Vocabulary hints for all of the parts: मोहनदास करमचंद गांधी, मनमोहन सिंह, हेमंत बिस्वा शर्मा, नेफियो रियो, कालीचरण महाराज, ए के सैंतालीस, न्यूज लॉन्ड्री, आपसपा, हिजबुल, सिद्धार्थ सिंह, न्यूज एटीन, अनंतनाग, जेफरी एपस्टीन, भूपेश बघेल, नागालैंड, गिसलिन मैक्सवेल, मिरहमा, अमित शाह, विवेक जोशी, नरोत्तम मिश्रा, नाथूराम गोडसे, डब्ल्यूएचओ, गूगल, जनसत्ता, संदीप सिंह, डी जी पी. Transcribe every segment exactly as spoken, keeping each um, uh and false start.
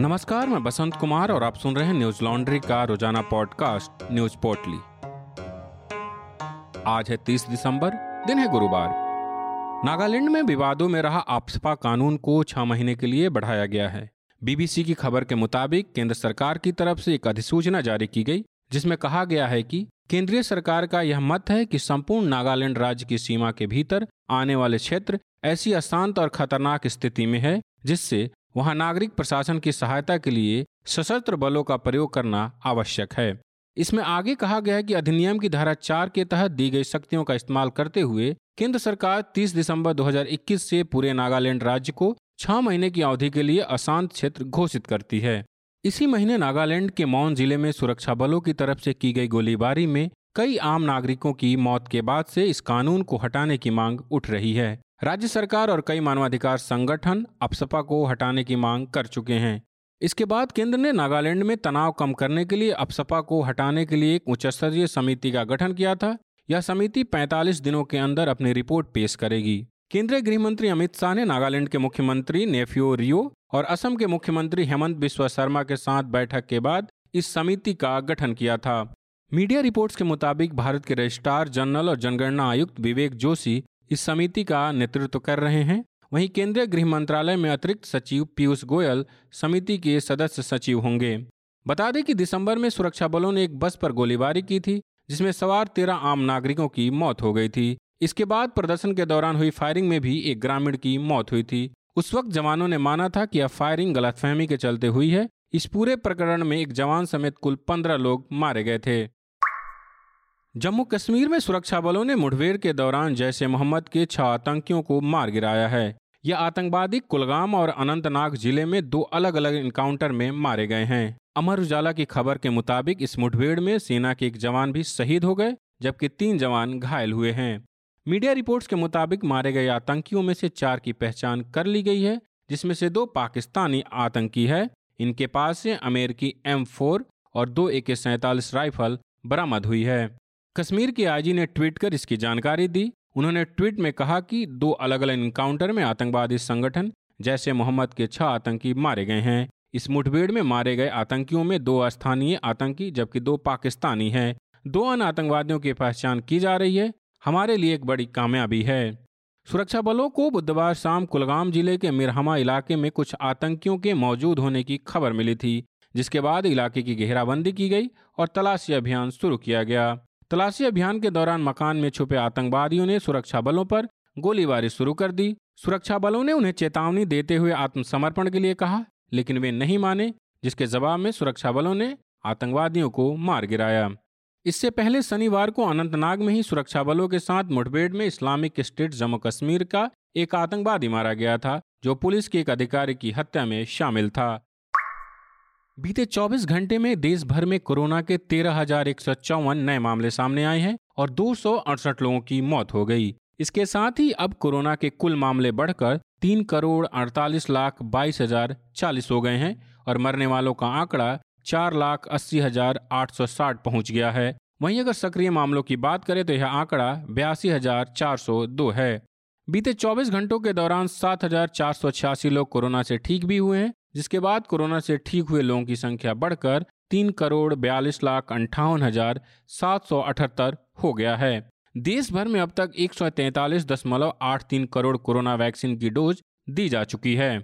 नमस्कार, मैं बसंत कुमार और आप सुन रहे हैं न्यूज लॉन्ड्री का रोजाना पॉडकास्ट न्यूज पोर्टली। आज है तीस दिसंबर, दिन है गुरुवार। नागालैंड में विवादों में रहा आपसपा कानून को छह महीने के लिए बढ़ाया गया है। बीबीसी की खबर के मुताबिक केंद्र सरकार की तरफ से एक अधिसूचना जारी की गई जिसमें कहा गया है कि केंद्रीय सरकार का यह मत है कि संपूर्ण नागालैंड राज्य की सीमा के भीतर आने वाले क्षेत्र ऐसी अशांत और खतरनाक स्थिति में है जिससे वहां नागरिक प्रशासन की सहायता के लिए सशस्त्र बलों का प्रयोग करना आवश्यक है। इसमें आगे कहा गया है कि अधिनियम की धारा चार के तहत दी गई शक्तियों का इस्तेमाल करते हुए केंद्र सरकार तीस दिसंबर दो हज़ार इक्कीस से पूरे नागालैंड राज्य को छह महीने की अवधि के लिए अशांत क्षेत्र घोषित करती है। इसी महीने नागालैंड के मौन जिले में सुरक्षा बलों की तरफ से की गई गोलीबारी में कई आम नागरिकों की मौत के बाद से इस कानून को हटाने की मांग उठ रही है। राज्य सरकार और कई मानवाधिकार संगठन आपसपा को हटाने की मांग कर चुके हैं। इसके बाद केंद्र ने नागालैंड में तनाव कम करने के लिए आपसपा को हटाने के लिए एक उच्च स्तरीय समिति का गठन किया था। यह समिति पैंतालीस दिनों के अंदर अपनी रिपोर्ट पेश करेगी। केंद्रीय गृह मंत्री अमित शाह ने नागालैंड के मुख्यमंत्री नेफियो रियो और असम के मुख्यमंत्री हेमंत बिस्वा शर्मा के साथ बैठक के बाद इस समिति का गठन किया था। मीडिया रिपोर्ट्स के मुताबिक भारत के रजिस्ट्रार जनरल और जनगणना आयुक्त विवेक जोशी इस समिति का नेतृत्व कर रहे हैं। वहीं केंद्रीय गृह मंत्रालय में अतिरिक्त सचिव पीयूष गोयल समिति के सदस्य सचिव होंगे। बता दें कि दिसंबर में सुरक्षा बलों ने एक बस पर गोलीबारी की थी जिसमें सवार तेरह आम नागरिकों की मौत हो गई थी। इसके बाद प्रदर्शन के दौरान हुई फायरिंग में भी एक ग्रामीण की मौत हुई थी। उस वक्त जवानों ने माना था कि यह फायरिंग गलतफहमी के चलते हुई है। इस पूरे प्रकरण में एक जवान समेत कुल पंद्रह लोग मारे गए थे। जम्मू कश्मीर में सुरक्षा बलों ने मुठभेड़ के दौरान जैश ए मोहम्मद के छह आतंकियों को मार गिराया है। यह आतंकवादी कुलगाम और अनंतनाग जिले में दो अलग अलग इनकाउंटर में मारे गए हैं। अमर उजाला की खबर के मुताबिक इस मुठभेड़ में सेना के एक जवान भी शहीद हो गए जबकि तीन जवान घायल हुए हैं। मीडिया रिपोर्ट्स के मुताबिक मारे गए आतंकियों में से चार की पहचान कर ली गई है जिसमें से दो पाकिस्तानी आतंकी है। इनके पास से अमेरिकी एम फोर और दो ए के सैंतालीस राइफल बरामद हुई है। कश्मीर के आईजी ने ट्वीट कर इसकी जानकारी दी। उन्होंने ट्वीट में कहा कि दो अलग अलग इनकाउंटर में आतंकवादी संगठन जैश ए मोहम्मद के छह आतंकी मारे गए हैं। इस मुठभेड़ में मारे गए आतंकियों में दो स्थानीय आतंकी जबकि दो पाकिस्तानी हैं। दो अन्य आतंकवादियों की पहचान की जा रही है। हमारे लिए एक बड़ी कामयाबी है। सुरक्षा बलों को बुधवार शाम कुलगाम जिले के मिरहमा इलाके में कुछ आतंकियों के मौजूद होने की खबर मिली थी जिसके बाद इलाके की घेराबंदी की गई और तलाशी अभियान शुरू किया गया। तलाशी अभियान के दौरान मकान में छुपे आतंकवादियों ने सुरक्षा बलों पर गोलीबारी शुरू कर दी। सुरक्षा बलों ने उन्हें चेतावनी देते हुए आत्मसमर्पण के लिए कहा लेकिन वे नहीं माने जिसके जवाब में सुरक्षा बलों ने आतंकवादियों को मार गिराया। इससे पहले शनिवार को अनंतनाग में ही सुरक्षा बलों के साथ मुठभेड़ में इस्लामिक स्टेट जम्मू कश्मीर का एक आतंकवादी मारा गया था जो पुलिस के एक अधिकारी की हत्या में शामिल था। बीते चौबीस घंटे में देश भर में कोरोना के तेरह हजार एक सौ चौवन नए मामले सामने आए हैं और दो सौ अड़सठ लोगों की मौत हो गई। इसके साथ ही अब कोरोना के कुल मामले बढ़कर तीन करोड़ अड़तालीस लाख बाईस हजार चालीस हो गए हैं और मरने वालों का आंकड़ा चार लाख अस्सी हजार आठ सौ साठ पहुँच गया है। वहीं अगर सक्रिय मामलों की बात करें तो यह आंकड़ा बयासी हजार चार सौ दो है। बीते चौबीस घंटों के दौरान सात हजार चार सौ छियासी लोग कोरोना से ठीक भी हुए हैं जिसके बाद कोरोना से ठीक हुए लोगों की संख्या बढ़कर तीन करोड़ बयालीस लाख अंठावन हजार सात सौ अठहत्तर हो गया है। देश भर में अब तक एक सौ तैंतालीस दशमलव आठ तीन करोड़ कोरोना वैक्सीन की डोज दी जा चुकी है।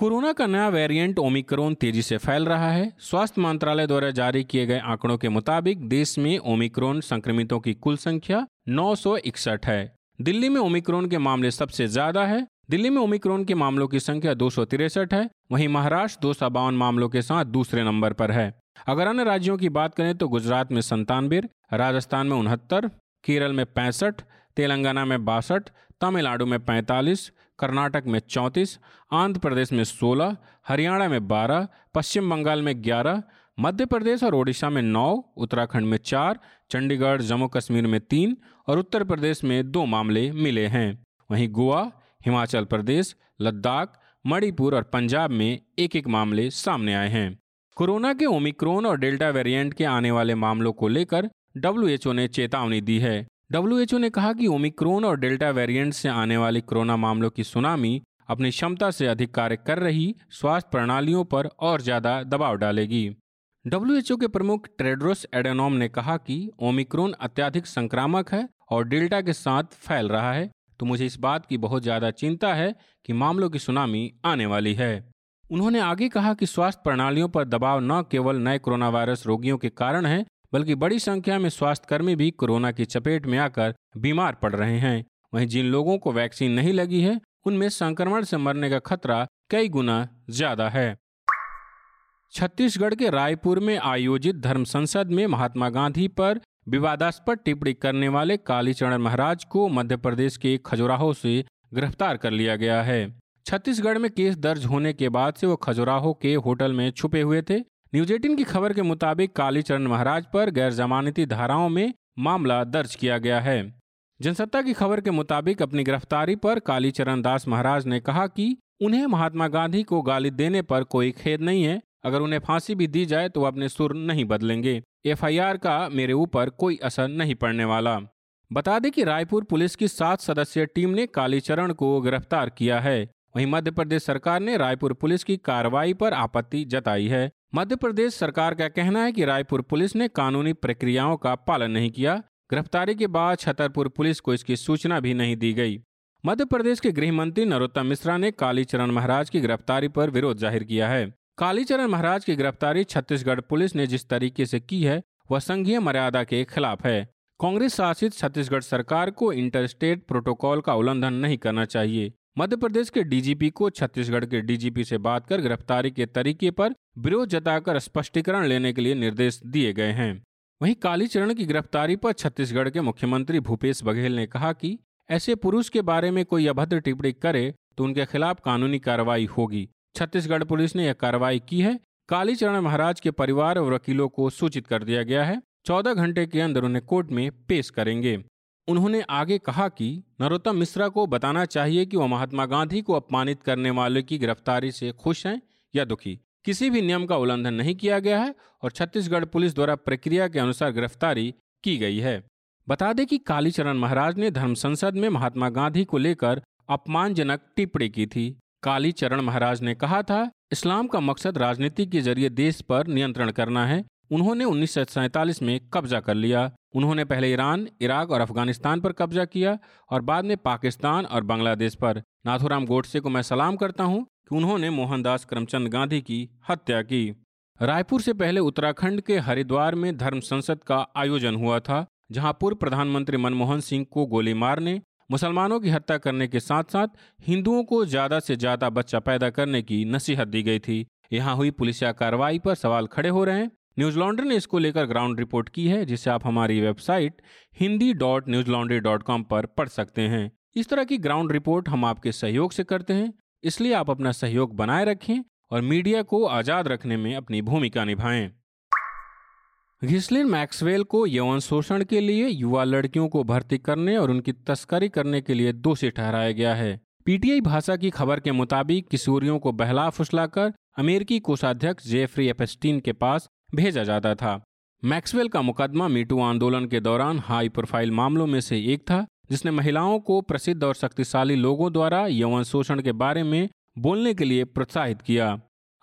कोरोना का नया वेरिएंट ओमिक्रॉन तेजी से फैल रहा है। स्वास्थ्य मंत्रालय द्वारा जारी किए गए आंकड़ों के मुताबिक देश में ओमिक्रॉन संक्रमितों की कुल संख्या नौ सौ इकसठ है। दिल्ली में ओमिक्रॉन के मामले सबसे ज्यादा है। दिल्ली में ओमिक्रॉन के मामलों की संख्या दो सौ तिरसठ है। वहीं महाराष्ट्र दो सौ बावन मामलों के साथ दूसरे नंबर पर है। अगर अन्य राज्यों की बात करें तो गुजरात में संतानवे, राजस्थान में उनहत्तर, केरल में पैंसठ, तेलंगाना में बासठ, तमिलनाडु में पैंतालीस, कर्नाटक में चौंतीस, आंध्र प्रदेश में सोलह, हरियाणा में बारह, पश्चिम बंगाल में ग्यारह, मध्य प्रदेश और ओडिशा में नौ, उत्तराखंड में चार, चंडीगढ़ जम्मू कश्मीर में तीन और उत्तर प्रदेश में दो मामले मिले हैं। वहीं गोवा, हिमाचल प्रदेश, लद्दाख, मणिपुर और पंजाब में एक एक मामले सामने आए हैं। कोरोना के ओमिक्रॉन और डेल्टा वेरिएंट के आने वाले मामलों को लेकर डब्ल्यूएचओ ने चेतावनी दी है। डब्ल्यूएचओ ने कहा कि ओमिक्रॉन और डेल्टा वेरिएंट से आने वाले कोरोना मामलों की सुनामी अपनी क्षमता से अधिक कार्य कर रही स्वास्थ्य प्रणालियों पर और ज्यादा दबाव डालेगी। डब्ल्यूएचओ के प्रमुख ट्रेडरोस एडेनोम ने कहा कि ओमिक्रॉन अत्यधिक संक्रामक है और डेल्टा के साथ फैल रहा है, तो मुझे इस बात की बहुत ज्यादा चिंता है कि मामलों की सुनामी आने वाली है। उन्होंने आगे कहा कि स्वास्थ्य प्रणालियों पर दबाव न केवल नए कोरोना वायरस रोगियों के कारण है, बल्कि बड़ी संख्या में स्वास्थ्यकर्मी भी कोरोना की चपेट में आकर बीमार पड़ रहे हैं। वहीं जिन लोगों को वैक्सीन नहीं लगी है, उनमें संक्रमण से मरने का खतरा कई गुना ज्यादा है। छत्तीसगढ़ के रायपुर में आयोजित धर्म संसद में महात्मा गांधी पर विवादास्पद टिप्पणी करने वाले कालीचरण महाराज को मध्य प्रदेश के खजुराहो से गिरफ्तार कर लिया गया है। छत्तीसगढ़ में केस दर्ज होने के बाद से वो खजुराहो के होटल में छुपे हुए थे। न्यूज एटीन की खबर के मुताबिक कालीचरण महाराज पर गैर जमानती धाराओं में मामला दर्ज किया गया है। जनसत्ता की खबर के मुताबिक अपनी गिरफ्तारी पर कालीचरण दास महाराज ने कहा कि उन्हें महात्मा गांधी को गाली देने पर कोई खेद नहीं है, अगर उन्हें फांसी भी दी जाए तो अपने सुर नहीं बदलेंगे। एफ आई आर का मेरे ऊपर कोई असर नहीं पड़ने वाला। बता दें कि रायपुर पुलिस की सात सदस्यीय टीम ने कालीचरण को गिरफ्तार किया है। वहीं मध्य प्रदेश सरकार ने रायपुर पुलिस की कार्रवाई पर आपत्ति जताई है। मध्य प्रदेश सरकार का कहना है कि रायपुर पुलिस ने कानूनी प्रक्रियाओं का पालन नहीं किया। गिरफ्तारी के बाद छतरपुर पुलिस को इसकी सूचना भी नहीं दी गई। मध्य प्रदेश के गृह मंत्री नरोत्तम मिश्रा ने कालीचरण महाराज की गिरफ्तारी पर विरोध जाहिर किया है। कालीचरण महाराज की गिरफ्तारी छत्तीसगढ़ पुलिस ने जिस तरीके से की है वह संघीय मर्यादा के खिलाफ है। कांग्रेस शासित छत्तीसगढ़ सरकार को इंटर स्टेट प्रोटोकॉल का उल्लंघन नहीं करना चाहिए। मध्य प्रदेश के डी जी पी को छत्तीसगढ़ के डी जी पी से बात कर गिरफ्तारी के तरीके पर विरोध जताकर स्पष्टीकरण लेने के लिए निर्देश दिए गए हैं। वहीं कालीचरण की गिरफ्तारी पर छत्तीसगढ़ के मुख्यमंत्री भूपेश बघेल ने कहा कि ऐसे पुरुष के बारे में कोई अभद्र टिप्पणी करे तो उनके खिलाफ कानूनी कार्रवाई होगी। छत्तीसगढ़ पुलिस ने यह कार्रवाई की है। कालीचरण महाराज के परिवार और वकीलों को सूचित कर दिया गया है। चौदह घंटे के अंदर उन्हें कोर्ट में पेश करेंगे। उन्होंने आगे कहा कि नरोत्तम मिश्रा को बताना चाहिए कि वह महात्मा गांधी को अपमानित करने वाले की गिरफ्तारी से खुश हैं या दुखी। किसी भी नियम का उल्लंघन नहीं किया गया है और छत्तीसगढ़ पुलिस द्वारा प्रक्रिया के अनुसार गिरफ्तारी की गई है। बता दें कि कालीचरण महाराज ने धर्म संसद में महात्मा गांधी को लेकर अपमानजनक टिप्पणी की थी। कालीचरण महाराज ने कहा था, इस्लाम का मकसद राजनीति के जरिए देश पर नियंत्रण करना है। उन्होंने उन्नीस सौ सैंतालीस में कब्जा कर लिया। उन्होंने पहले ईरान, इराक और अफगानिस्तान पर कब्जा किया और बाद में पाकिस्तान और बांग्लादेश पर। नाथूराम गोडसे को मैं सलाम करता हूं कि उन्होंने मोहनदास करमचंद गांधी की हत्या की। रायपुर से पहले उत्तराखंड के हरिद्वार में धर्म संसद का आयोजन हुआ था, जहां पूर्व प्रधानमंत्री मनमोहन सिंह को गोली मारने, मुसलमानों की हत्या करने के साथ साथ हिंदुओं को ज्यादा से ज्यादा बच्चा पैदा करने की नसीहत दी गई थी। यहाँ हुई पुलिसिया कार्रवाई पर सवाल खड़े हो रहे हैं। न्यूज लॉन्ड्री ने इसको लेकर ग्राउंड रिपोर्ट की है, जिसे आप हमारी website Hindi dot न्यूज लॉन्ड्री dot com पर पढ़ सकते हैं। इस तरह की ग्राउंड रिपोर्ट हम आपके सहयोग से करते हैं, इसलिए आप अपना सहयोग बनाए रखें और मीडिया को आजाद रखने में अपनी भूमिका निभाएं। गिसलिन मैक्सवेल को यौन शोषण के लिए युवा लड़कियों को भर्ती करने और उनकी तस्करी करने के लिए दोषी ठहराया गया है। पी टी आई भाषा की खबर के मुताबिक किशोरियों को बहला फुसलाकर अमेरिकी कोषाध्यक्ष जेफरी एपस्टीन के पास भेजा जाता था। मैक्सवेल का मुकदमा मीटू आंदोलन के दौरान हाई प्रोफाइल मामलों में से एक था, जिसने महिलाओं को प्रसिद्ध और शक्तिशाली लोगों द्वारा यौन शोषण के बारे में बोलने के लिए प्रोत्साहित किया।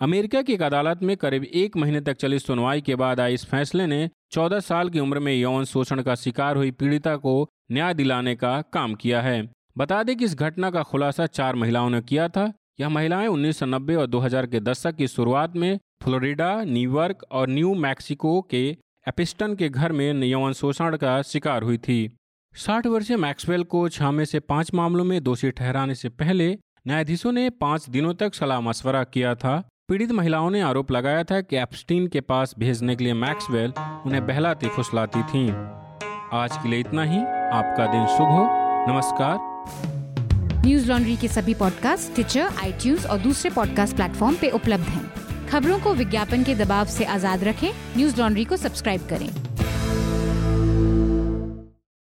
अमेरिका की एक अदालत में करीब एक महीने तक चली सुनवाई के बाद आए इस फैसले ने चौदह साल की उम्र में यौन शोषण का शिकार हुई पीड़िता को न्याय दिलाने का काम किया है। बता दें कि इस घटना का खुलासा चार महिलाओं ने किया था। यह महिलाएं उन्नीस सौ नब्बे और दो हजार के दशक की शुरुआत में फ्लोरिडा, न्यूयॉर्क और न्यू मैक्सिको के एपिस्टन के घर में यौन शोषण का शिकार हुई थी। साठ वर्षीय मैक्सवेल को छह में से पांच मामलों में दोषी ठहराने से पहले न्यायाधीशों ने पांच दिनों तक सलाह मशवरा किया था। पीड़ित महिलाओं ने आरोप लगाया था कि एपस्टीन के पास भेजने के लिए मैक्सवेल उन्हें बहलाती फुसलाती थीं। आज के लिए इतना ही। आपका दिन शुभ हो। नमस्कार। न्यूज लॉन्ड्री के सभी पॉडकास्ट टिचर, आईट्यूज और दूसरे पॉडकास्ट प्लेटफॉर्म पे उपलब्ध हैं। खबरों को विज्ञापन के दबाव से आजाद रखें। न्यूज लॉन्ड्री को सब्सक्राइब करें।